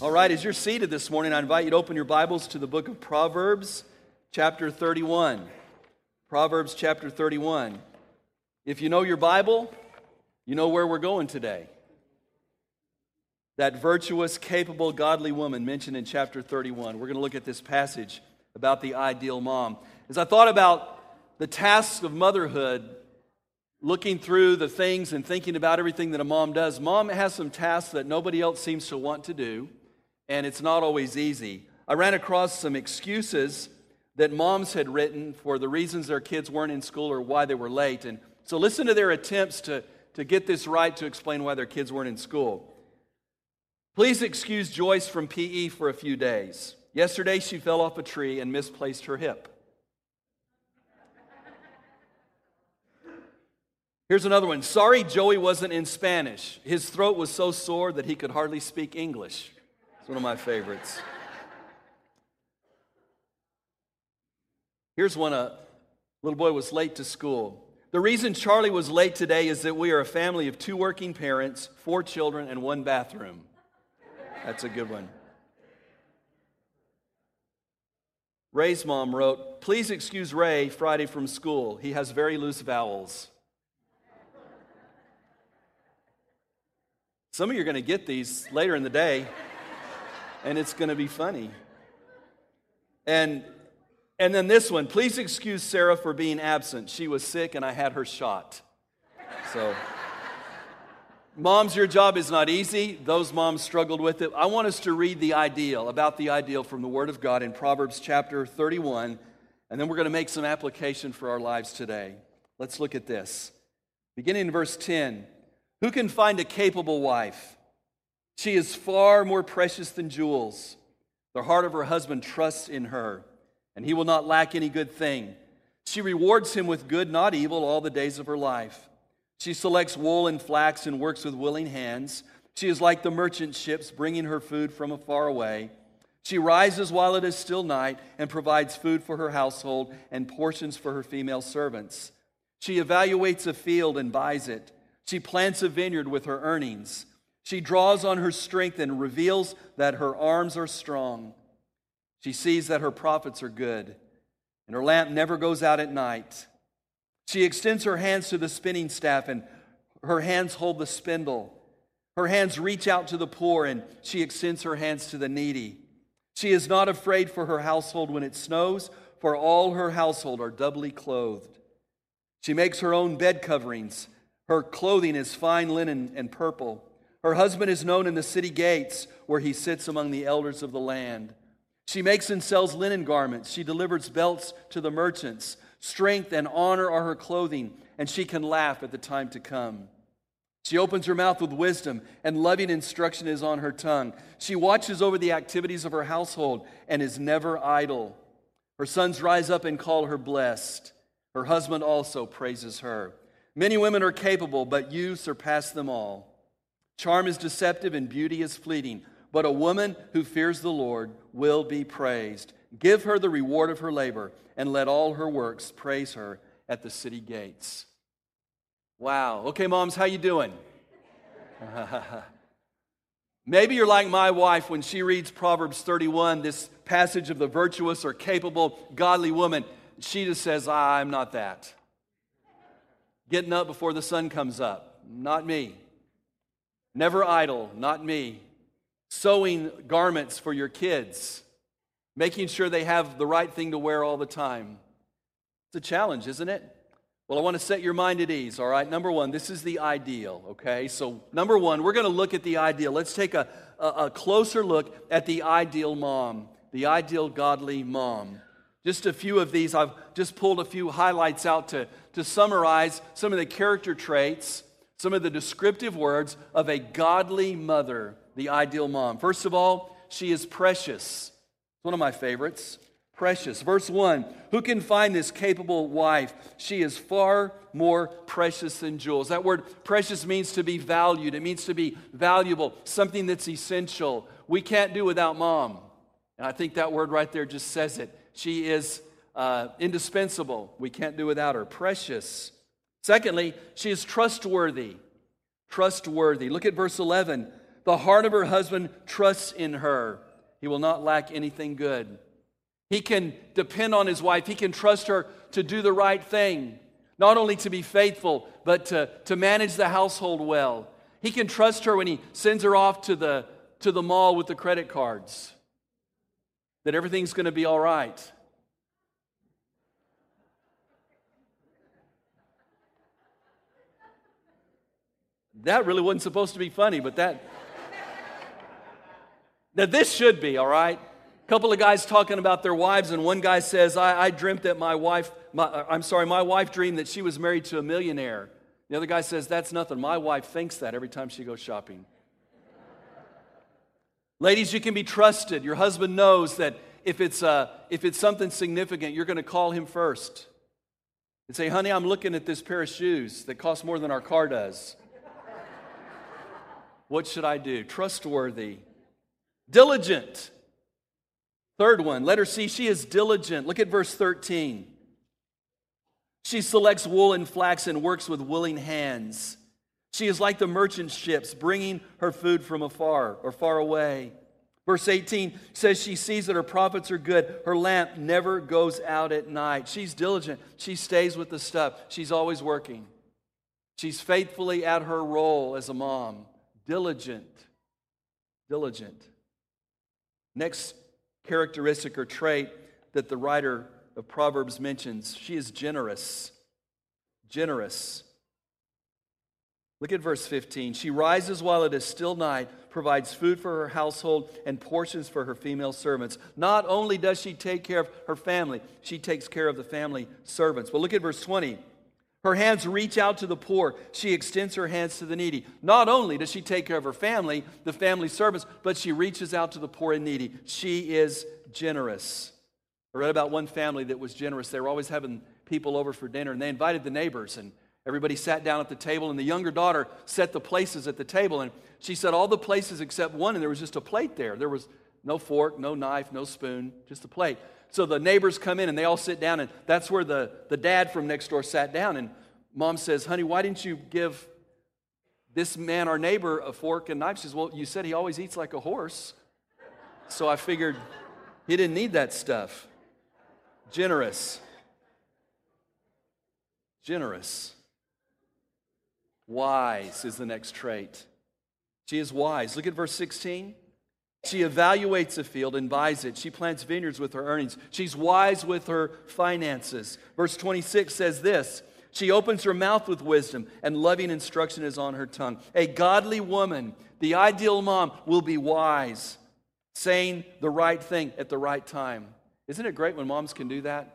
All right, as you're seated this morning, I invite you to open your Bibles to the book of Proverbs, chapter 31. Proverbs, chapter 31. If you know your Bible, you know where we're going today. That virtuous, capable, godly woman mentioned in chapter 31. We're going to look at this passage about the ideal mom. As I thought about the tasks of motherhood, looking through the things and thinking about everything that a mom does, mom has some tasks that nobody else seems to want to do. And it's not always easy. I ran across some excuses that moms had written for the reasons their kids weren't in school or why they were late. And so listen to their attempts to get this right to explain why their kids weren't in school. Please excuse Joyce from PE for a few days. Yesterday she fell off a tree and misplaced her hip. Here's another one. Sorry Joey wasn't in Spanish. His throat was so sore that he could hardly speak English. It's one of my favorites. Here's one. A little boy was late to school. The reason Charlie was late today is that we are a family of 2 working parents, 4 children, and 1 bathroom. That's a good one. Ray's mom wrote, "Please excuse Ray Friday from school. He has very loose vowels." Some of you are going to get these later in the day. And it's going to be funny. And then this one, please excuse Sarah for being absent. She was sick and I had her shot. So, moms, your job is not easy. Those moms struggled with it. I want us to read the ideal, about the ideal from the Word of God in Proverbs chapter 31. And then we're going to make some application for our lives today. Let's look at this. Beginning in verse 10, who can find a capable wife? She is far more precious than jewels. The heart of her husband trusts in her, and he will not lack any good thing. She rewards him with good, not evil, all the days of her life. She selects wool and flax and works with willing hands. She is like the merchant ships, bringing her food from afar away. She rises while it is still night and provides food for her household and portions for her female servants. She evaluates a field and buys it. She plants a vineyard with her earnings. She draws on her strength and reveals that her arms are strong. She sees that her profits are good, and her lamp never goes out at night. She extends her hands to the spinning staff, and her hands hold the spindle. Her hands reach out to the poor, and she extends her hands to the needy. She is not afraid for her household when it snows, for all her household are doubly clothed. She makes her own bed coverings. Her clothing is fine linen and purple. Her husband is known in the city gates where he sits among the elders of the land. She makes and sells linen garments. She delivers belts to the merchants. Strength and honor are her clothing, and she can laugh at the time to come. She opens her mouth with wisdom, and loving instruction is on her tongue. She watches over the activities of her household and is never idle. Her sons rise up and call her blessed. Her husband also praises her. Many women are capable, but you surpass them all. Charm is deceptive and beauty is fleeting, but a woman who fears the Lord will be praised. Give her the reward of her labor, and let all her works praise her at the city gates. Wow. Okay, moms, how you doing? Maybe you're like my wife when she reads Proverbs 31, this passage of the virtuous or capable godly woman. She just says, I'm not that. Getting up before the sun comes up. Not me. Never idle, not me. Sewing garments for your kids. Making sure they have the right thing to wear all the time. It's a challenge, isn't it? Well, I want to set your mind at ease, all right? Number one, this is the ideal, okay? So, number one, we're going to look at the ideal. Let's take a closer look at the ideal mom, the ideal godly mom. Just a few of these, I've just pulled a few highlights out to summarize some of the character traits some of the descriptive words of a godly mother, the ideal mom. First of all, she is precious. It's one of my favorites. Precious. Verse 1, who can find this capable wife? She is far more precious than jewels. That word precious means to be valued. It means to be valuable, something that's essential. We can't do without mom. And I think that word right there just says it. She is indispensable. We can't do without her. Precious. Secondly, she is trustworthy. Trustworthy. Look at verse 11. The heart of her husband trusts in her. He will not lack anything good. He can depend on his wife. He can trust her to do the right thing, not only to be faithful, but to manage the household well. He can trust her when he sends her off to the mall with the credit cards, that everything's going to be all right. That really wasn't supposed to be funny, but that... Now this should be, all right? Couple of guys talking about their wives, and one guy says, I dreamt that my wife dreamed that she was married to a millionaire. The other guy says, that's nothing. My wife thinks that every time she goes shopping. Ladies, you can be trusted. Your husband knows that if it's something significant, you're going to call him first and say, honey, I'm looking at this pair of shoes that costs more than our car does. What should I do? Trustworthy. Diligent. Third one, letter C, she is diligent. Look at verse 13. She selects wool and flax and works with willing hands. She is like the merchant ships, bringing her food from afar or far away. Verse 18 says she sees that her profits are good. Her lamp never goes out at night. She's diligent. She stays with the stuff. She's always working. She's faithfully at her role as a mom. Diligent. Diligent. Next characteristic or trait that the writer of Proverbs mentions. She is generous. Generous. Look at verse 15. She rises while it is still night, provides food for her household and portions for her female servants. Not only does she take care of her family, she takes care of the family servants. But look at verse 20. Her hands reach out to the poor. She extends her hands to the needy. Not only does she take care of her family, the family servants, but she reaches out to the poor and needy. She is generous. I read about one family that was generous. They were always having people over for dinner, and they invited the neighbors, and everybody sat down at the table, and the younger daughter set the places at the table, and she set all the places except one, and there was just a plate there. There was no fork, no knife, no spoon, just a plate. So the neighbors come in and they all sit down, and that's where the dad from next door sat down. And mom says, honey, why didn't you give this man, our neighbor, a fork and knife? She says, well, you said he always eats like a horse. So I figured he didn't need that stuff. Generous. Generous. Wise is the next trait. She is wise. Look at verse 16. She evaluates a field and buys it. She plants vineyards with her earnings. She's wise with her finances. Verse 26 says this, she opens her mouth with wisdom, and loving instruction is on her tongue. A godly woman, the ideal mom, will be wise, saying the right thing at the right time. Isn't it great when moms can do that?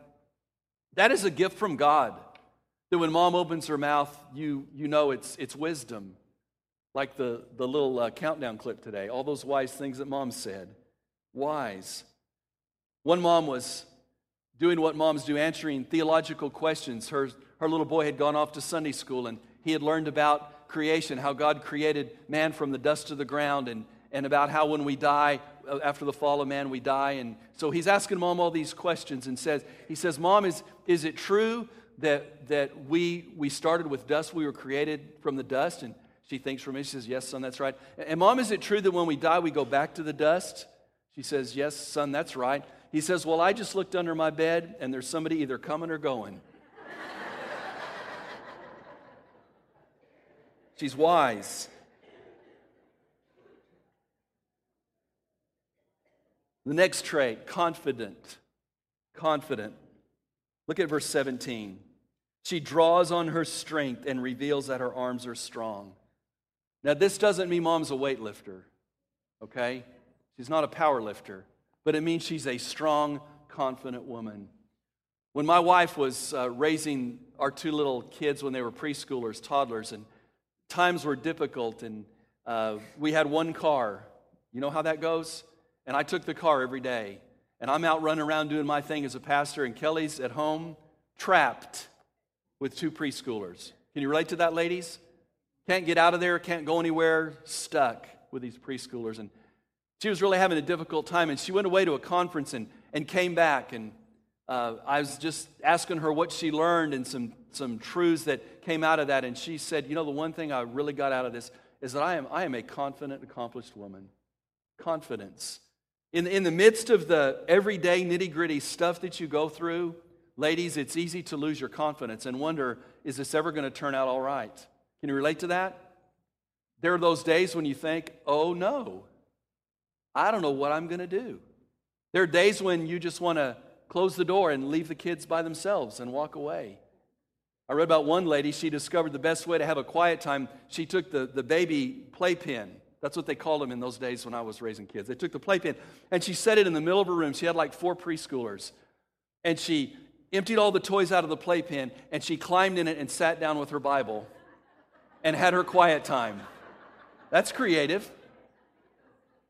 That is a gift from God, that when mom opens her mouth, you know it's wisdom. Like the little countdown clip today, all those wise things that mom said. Wise. One mom was doing what moms do, answering theological questions. Her little boy had gone off to Sunday school, and he had learned about creation, how God created man from the dust of the ground, and about how when we die, after the fall of man, we die. And so he's asking mom all these questions, and he says, Mom, is it true that we started with dust, we were created from the dust? And she thinks for me. She says, yes, son, that's right. And Mom, is it true that when we die, we go back to the dust? She says, yes, son, that's right. He says, well, I just looked under my bed, and there's somebody either coming or going. She's wise. The next trait, confident. Confident. Look at verse 17. She draws on her strength and reveals that her arms are strong. Now, this doesn't mean mom's a weightlifter, okay? She's not a power lifter, but it means she's a strong, confident woman. When my wife was raising our two little kids when they were preschoolers, toddlers, and times were difficult, and we had one car. You know how that goes? And I took the car every day. And I'm out running around doing my thing as a pastor, and Kelly's at home trapped with two preschoolers. Can you relate to that, ladies? Can't get out of there, can't go anywhere, stuck with these preschoolers. And she was really having a difficult time, and she went away to a conference and came back, and I was just asking her what she learned and some truths that came out of that, and she said, you know, the one thing I really got out of this is that I am a confident, accomplished woman. Confidence. In the midst of the everyday nitty-gritty stuff that you go through, ladies, it's easy to lose your confidence and wonder, is this ever going to turn out all right? Can you relate to that? There are those days when you think, oh no, I don't know what I'm going to do. There are days when you just want to close the door and leave the kids by themselves and walk away. I read about one lady, she discovered the best way to have a quiet time. She took the baby playpen. That's what they called them in those days when I was raising kids. They took the playpen, and she set it in the middle of her room. She had like 4 preschoolers. And she emptied all the toys out of the playpen, and she climbed in it and sat down with her Bible and had her quiet time. That's creative.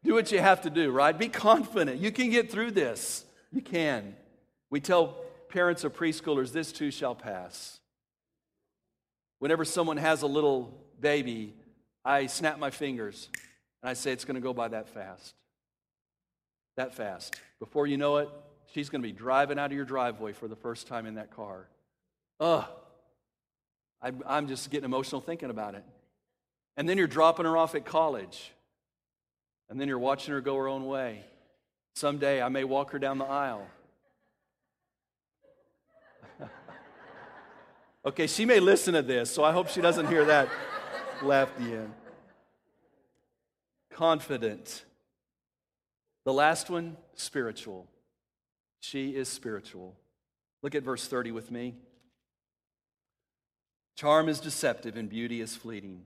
Do what you have to do, right? Be confident. You can get through this. You can. We tell parents of preschoolers, this too shall pass. Whenever someone has a little baby, I snap my fingers, and I say, it's going to go by that fast. That fast. Before you know it, she's going to be driving out of your driveway for the first time in that car. Ugh. I'm just getting emotional thinking about it. And then you're dropping her off at college. And then you're watching her go her own way. Someday I may walk her down the aisle. Okay, she may listen to this, so I hope she doesn't hear that. Laughed in. Confident. The last one, spiritual. She is spiritual. Look at verse 30 with me. Charm is deceptive and beauty is fleeting.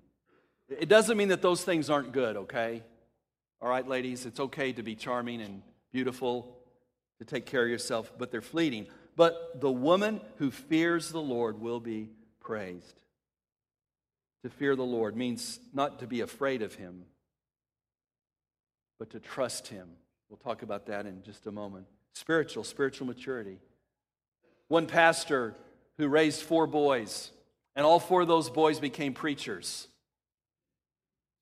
It doesn't mean that those things aren't good, okay? All right, ladies, it's okay to be charming and beautiful, to take care of yourself, but they're fleeting. But the woman who fears the Lord will be praised. To fear the Lord means not to be afraid of Him, but to trust Him. We'll talk about that in just a moment. Spiritual maturity. One pastor who raised 4 boys, and all 4 of those boys became preachers.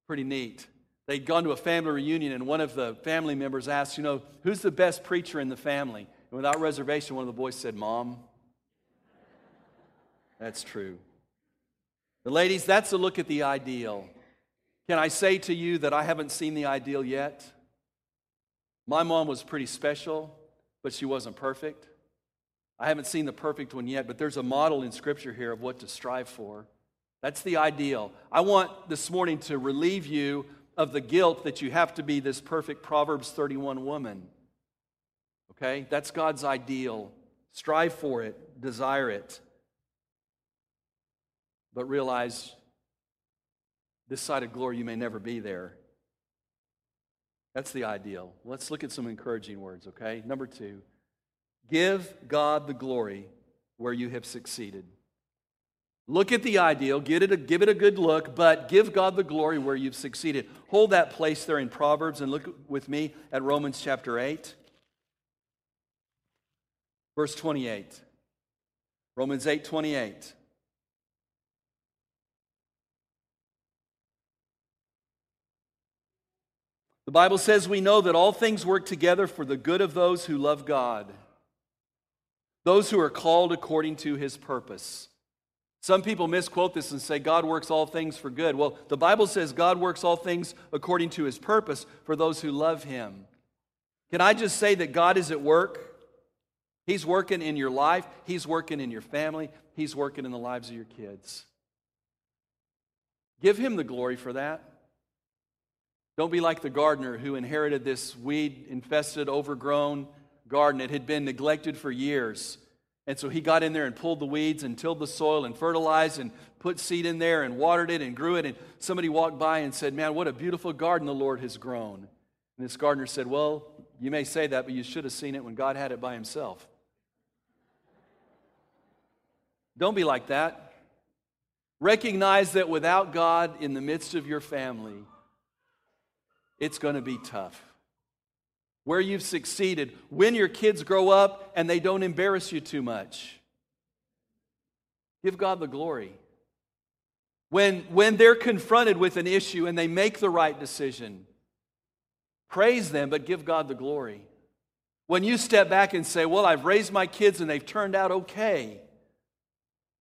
Pretty neat. They'd gone to a family reunion, and one of the family members asked, you know, who's the best preacher in the family? And without reservation, one of the boys said, Mom. That's true. But ladies, that's a look at the ideal. Can I say to you that I haven't seen the ideal yet? My mom was pretty special, but she wasn't perfect. I haven't seen the perfect one yet, but there's a model in Scripture here of what to strive for. That's the ideal. I want this morning to relieve you of the guilt that you have to be this perfect Proverbs 31 woman. Okay? That's God's ideal. Strive for it. Desire it. But realize this side of glory, you may never be there. That's the ideal. Let's look at some encouraging words, okay? Number 2, give God the glory where you have succeeded. Look at the ideal, give it a good look, but give God the glory where you've succeeded. Hold that place there in Proverbs and look with me at Romans chapter 8, verse 28. Romans 8:28. The Bible says we know that all things work together for the good of those who love God, those who are called according to His purpose. Some people misquote this and say God works all things for good. Well, the Bible says God works all things according to His purpose for those who love Him. Can I just say that God is at work? He's working in your life. He's working in your family. He's working in the lives of your kids. Give Him the glory for that. Don't be like the gardener who inherited this weed-infested, overgrown garden. It had been neglected for years. And so he got in there and pulled the weeds and tilled the soil and fertilized and put seed in there and watered it and grew it. And somebody walked by and said, man, what a beautiful garden the Lord has grown. And this gardener said, well, you may say that, but you should have seen it when God had it by Himself. Don't be like that. Recognize that without God in the midst of your family, it's going to be tough. Where you've succeeded, when your kids grow up and they don't embarrass you too much, give God the glory. When they're confronted with an issue and they make the right decision, praise them, but give God the glory. When you step back and say, well, I've raised my kids and they've turned out okay,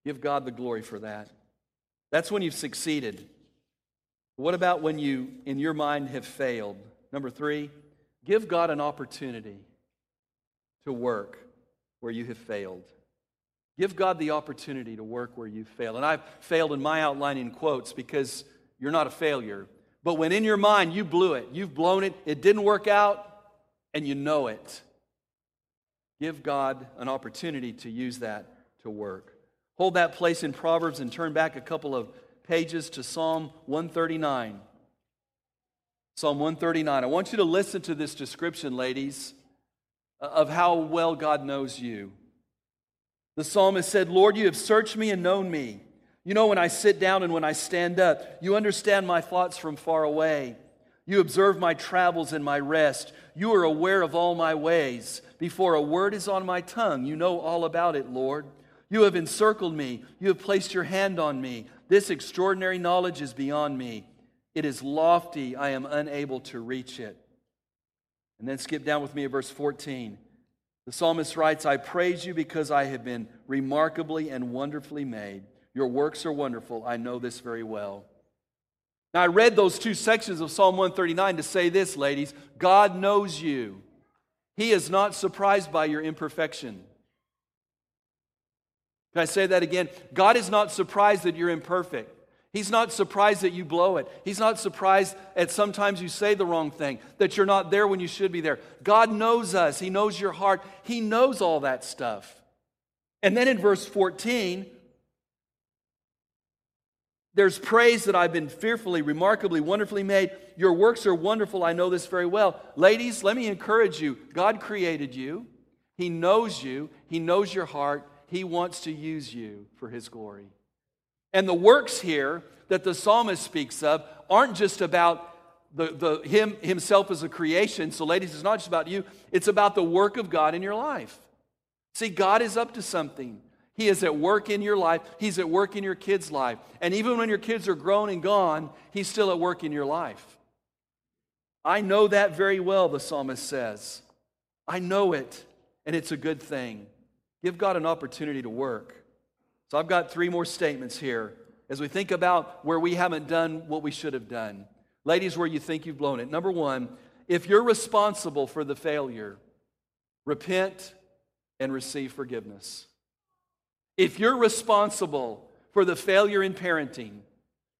give God the glory for that. That's when you've succeeded. What about when you, in your mind, have failed? Number three, give God an opportunity to work where you have failed. Give God the opportunity to work where you fail. And I've failed in my outline in quotes because you're not a failure. But when in your mind you blew it, you've blown it, it didn't work out, and you know it, give God an opportunity to use that to work. Hold that place in Proverbs and turn back a couple of pages to Psalm 139. Psalm 139. I want you to listen to this description, ladies, of how well God knows you. The psalmist said, Lord, you have searched me and known me. You know when I sit down and when I stand up. You understand my thoughts from far away. You observe my travels and my rest. You are aware of all my ways. Before a word is on my tongue, you know all about it, Lord. You have encircled me. You have placed your hand on me. This extraordinary knowledge is beyond me. It is lofty. I am unable to reach it. And then skip down with me at verse 14. The psalmist writes, I praise you because I have been remarkably and wonderfully made. Your works are wonderful. I know this very well. Now, I read those two sections of Psalm 139 to say this, ladies. God knows you. He is not surprised by your imperfection. Can I say that again? God is not surprised that you're imperfect. He's not surprised that you blow it. He's not surprised at sometimes you say the wrong thing, that you're not there when you should be there. God knows us. He knows your heart. He knows all that stuff. And then in verse 14, there's praise that I've been fearfully, remarkably, wonderfully made. Your works are wonderful. I know this very well. Ladies, let me encourage you. God created you. He knows you. He knows your heart. He wants to use you for His glory. And the works here that the psalmist speaks of aren't just about himself as a creation. So ladies, it's not just about you. It's about the work of God in your life. See, God is up to something. He is at work in your life. He's at work in your kids' life. And even when your kids are grown and gone, He's still at work in your life. I know that very well, the psalmist says. I know it, and it's a good thing. Give God an opportunity to work. So I've got three more statements here as we think about where we haven't done what we should have done. Ladies, where you think you've blown it. Number one, if you're responsible for the failure, repent and receive forgiveness. If you're responsible for the failure in parenting,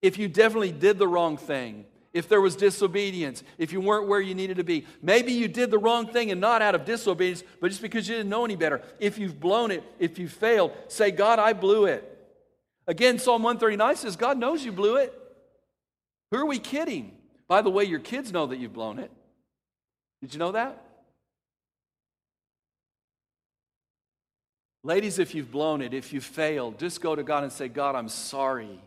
if you definitely did the wrong thing, if there was disobedience, if you weren't where you needed to be, maybe you did the wrong thing and not out of disobedience, but just because you didn't know any better. If you've blown it, if you failed, say, God, I blew it. Again, Psalm 139 says, God knows you blew it. Who are we kidding? By the way, your kids know that you've blown it. Did you know that? Ladies, if you've blown it, if you've failed, just go to God and say, God, I'm sorry.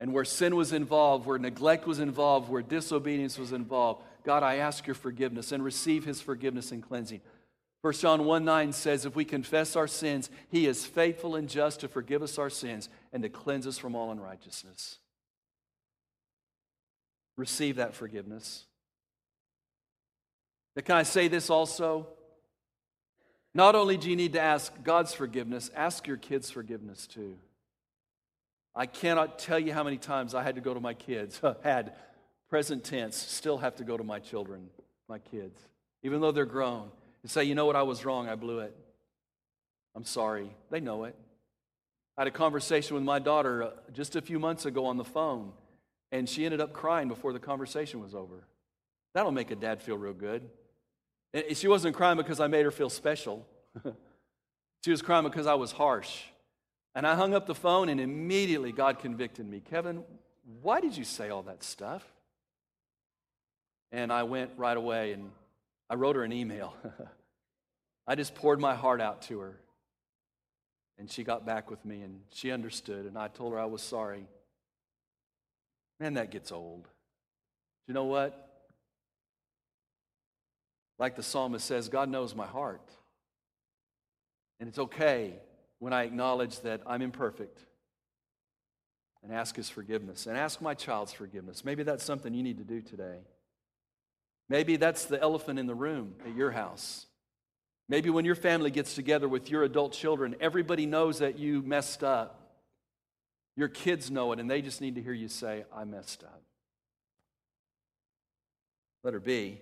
And where sin was involved, where neglect was involved, where disobedience was involved, God, I ask your forgiveness and receive His forgiveness and cleansing. 1 John 1:9 says, if we confess our sins, He is faithful and just to forgive us our sins and to cleanse us from all unrighteousness. Receive that forgiveness. Now, can I say this also? Not only do you need to ask God's forgiveness, ask your kids' forgiveness too. I cannot tell you how many times I had to go to my kids, had present tense, still have to go to my children, my kids, even though they're grown, and say, you know what, I was wrong, I blew it. I'm sorry. They know it. I had a conversation with my daughter just a few months ago on the phone, and she ended up crying before the conversation was over. That'll make a dad feel real good. And she wasn't crying because I made her feel special. She was crying because I was harsh. And I hung up the phone, and immediately God convicted me. Kevin, why did you say all that stuff? And I went right away, and I wrote her an email. I just poured my heart out to her. And she got back with me, and she understood, and I told her I was sorry. Man, that gets old. You know what? Like the psalmist says, God knows my heart. And it's okay when I acknowledge that I'm imperfect and ask his forgiveness and ask my child's forgiveness. Maybe that's something you need to do today. Maybe that's the elephant in the room at your house. Maybe when your family gets together with your adult children, everybody knows that you messed up. Your kids know it, and they just need to hear you say, I messed up. Let her be.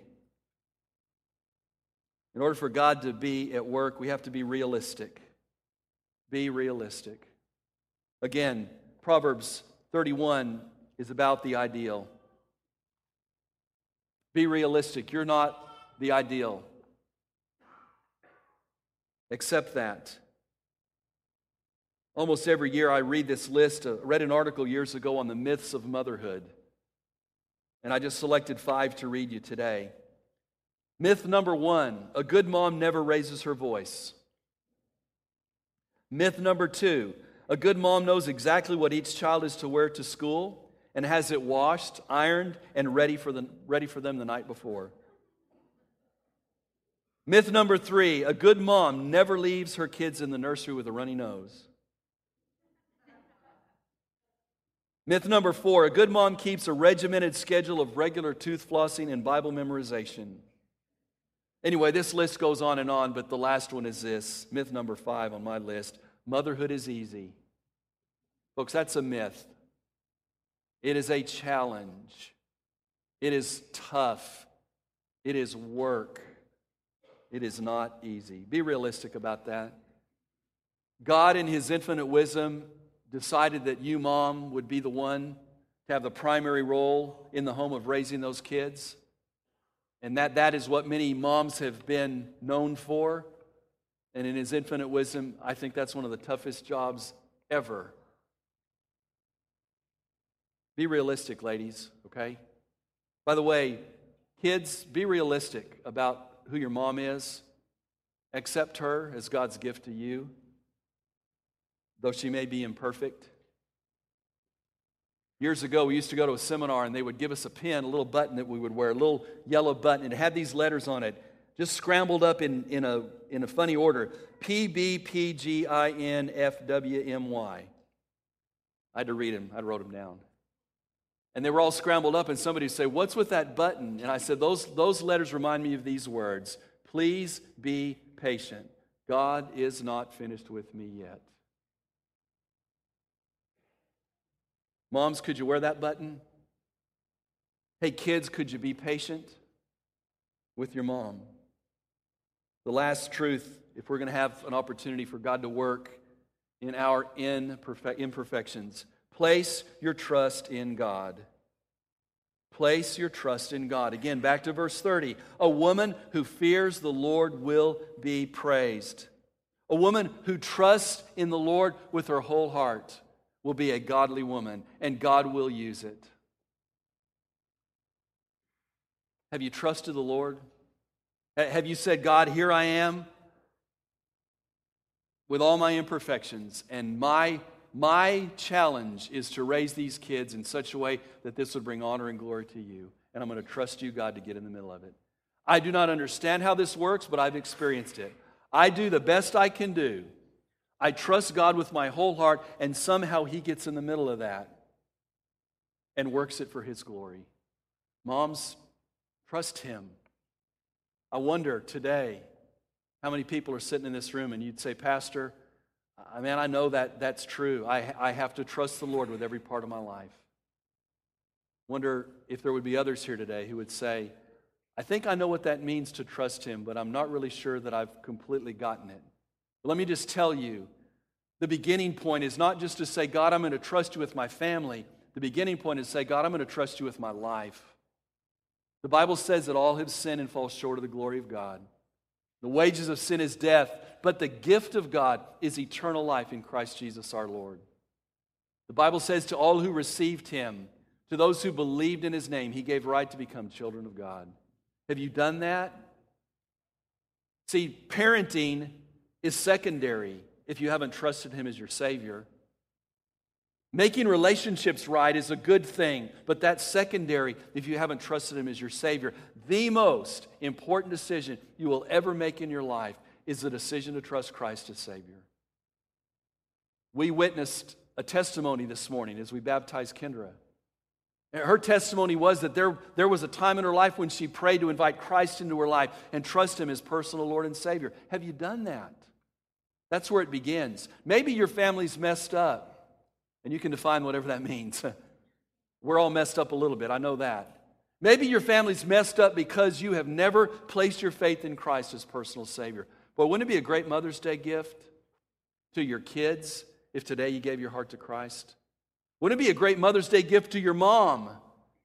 In order for God to be at work, we have to be realistic. Be realistic. Again, Proverbs 31 is about the ideal. Be realistic. You're not the ideal. Accept that. Almost every year I read this list. I read an article years ago on the myths of motherhood. And I just selected 5 to read you today. Myth number 1, a good mom never raises her voice. Myth number 2, a good mom knows exactly what each child is to wear to school and has it washed, ironed, and ready for them the night before. Myth number 3, a good mom never leaves her kids in the nursery with a runny nose. Myth number 4, a good mom keeps a regimented schedule of regular tooth flossing and Bible memorization. Anyway, this list goes on and on, but the last one is this. Myth number 5 on my list, motherhood is easy. Folks, that's a myth. It is a challenge. It is tough. It is work. It is not easy. Be realistic about that. God, in his infinite wisdom, decided that you, mom, would be the one to have the primary role in the home of raising those kids. And that is what many moms have been known for. And in his infinite wisdom, I think that's one of the toughest jobs ever. Be realistic, ladies, okay? By the way, kids, be realistic about who your mom is. Accept her as God's gift to you, though she may be imperfect. Years ago, we used to go to a seminar, and they would give us a pin, a little button that we would wear, a little yellow button, and it had these letters on it, just scrambled up in a funny order, PBPGINFWMY. I had to read them. I wrote them down. And they were all scrambled up, and somebody would say, what's with that button? And I said, those letters remind me of these words, please be patient. God is not finished with me yet. Moms, could you wear that button? Hey, kids, could you be patient with your mom? The last truth, if we're going to have an opportunity for God to work in our imperfections, place your trust in God. Place your trust in God. Again, back to verse 30. A woman who fears the Lord will be praised. A woman who trusts in the Lord with her whole heart will be a godly woman, and God will use it. Have you trusted the Lord? Have you said, God, here I am with all my imperfections, and my challenge is to raise these kids in such a way that this would bring honor and glory to you, and I'm going to trust you, God, to get in the middle of it. I do not understand how this works, but I've experienced it. I do the best I can do. I trust God with my whole heart, and somehow he gets in the middle of that and works it for his glory. Moms, trust him. I wonder today how many people are sitting in this room and you'd say, Pastor, man, I know that's true. I have to trust the Lord with every part of my life. Wonder if there would be others here today who would say, I think I know what that means to trust him, but I'm not really sure that I've completely gotten it. Let me just tell you, the beginning point is not just to say, God, I'm going to trust you with my family. The beginning point is to say, God, I'm going to trust you with my life. The Bible says that all have sinned and fall short of the glory of God. The wages of sin is death, but the gift of God is eternal life in Christ Jesus our Lord. The Bible says to all who received him, to those who believed in his name, he gave right to become children of God. Have you done that? See, parenting is secondary if you haven't trusted him as your Savior. Making relationships right is a good thing, but that's secondary if you haven't trusted him as your Savior. The most important decision you will ever make in your life is the decision to trust Christ as Savior. We witnessed a testimony this morning as we baptized Kendra. Her testimony was that there was a time in her life when she prayed to invite Christ into her life and trust him as personal Lord and Savior. Have you done that? That's where it begins. Maybe your family's messed up. And you can define whatever that means. We're all messed up a little bit, I know that. Maybe your family's messed up because you have never placed your faith in Christ as personal Savior. But wouldn't it be a great Mother's Day gift to your kids if today you gave your heart to Christ? Wouldn't it be a great Mother's Day gift to your mom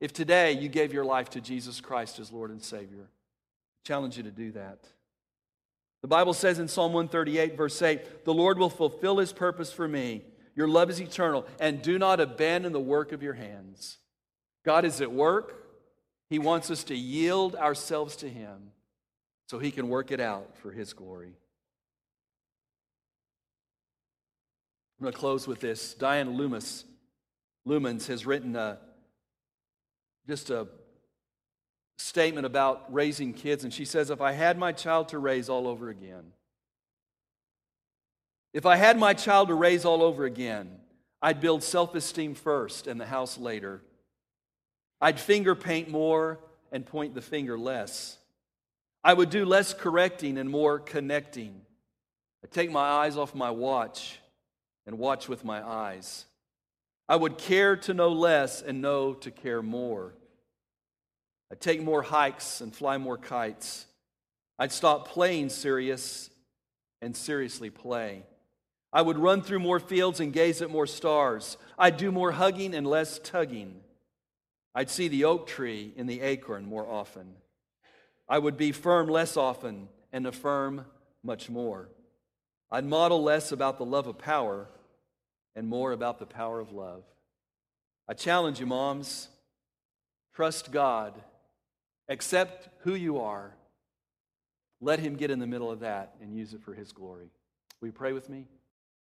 if today you gave your life to Jesus Christ as Lord and Savior? I challenge you to do that. The Bible says in Psalm 138, verse 8, "The Lord will fulfill his purpose for me. Your love is eternal, and do not abandon the work of your hands." God is at work. He wants us to yield ourselves to him so he can work it out for his glory. I'm going to close with this. Diane Loomis has written just a statement about raising kids, and she says, "If I had my child to raise all over again, I'd build self-esteem first and the house later. I'd finger paint more and point the finger less. I would do less correcting and more connecting. I'd take my eyes off my watch and watch with my eyes. I would care to know less and know to care more. I'd take more hikes and fly more kites. I'd stop playing serious and seriously play. I would run through more fields and gaze at more stars. I'd do more hugging and less tugging. I'd see the oak tree in the acorn more often. I would be firm less often and affirm much more. I'd model less about the love of power and more about the power of love." I challenge you, moms. Trust God. Accept who you are. Let him get in the middle of that and use it for his glory. Will you pray with me?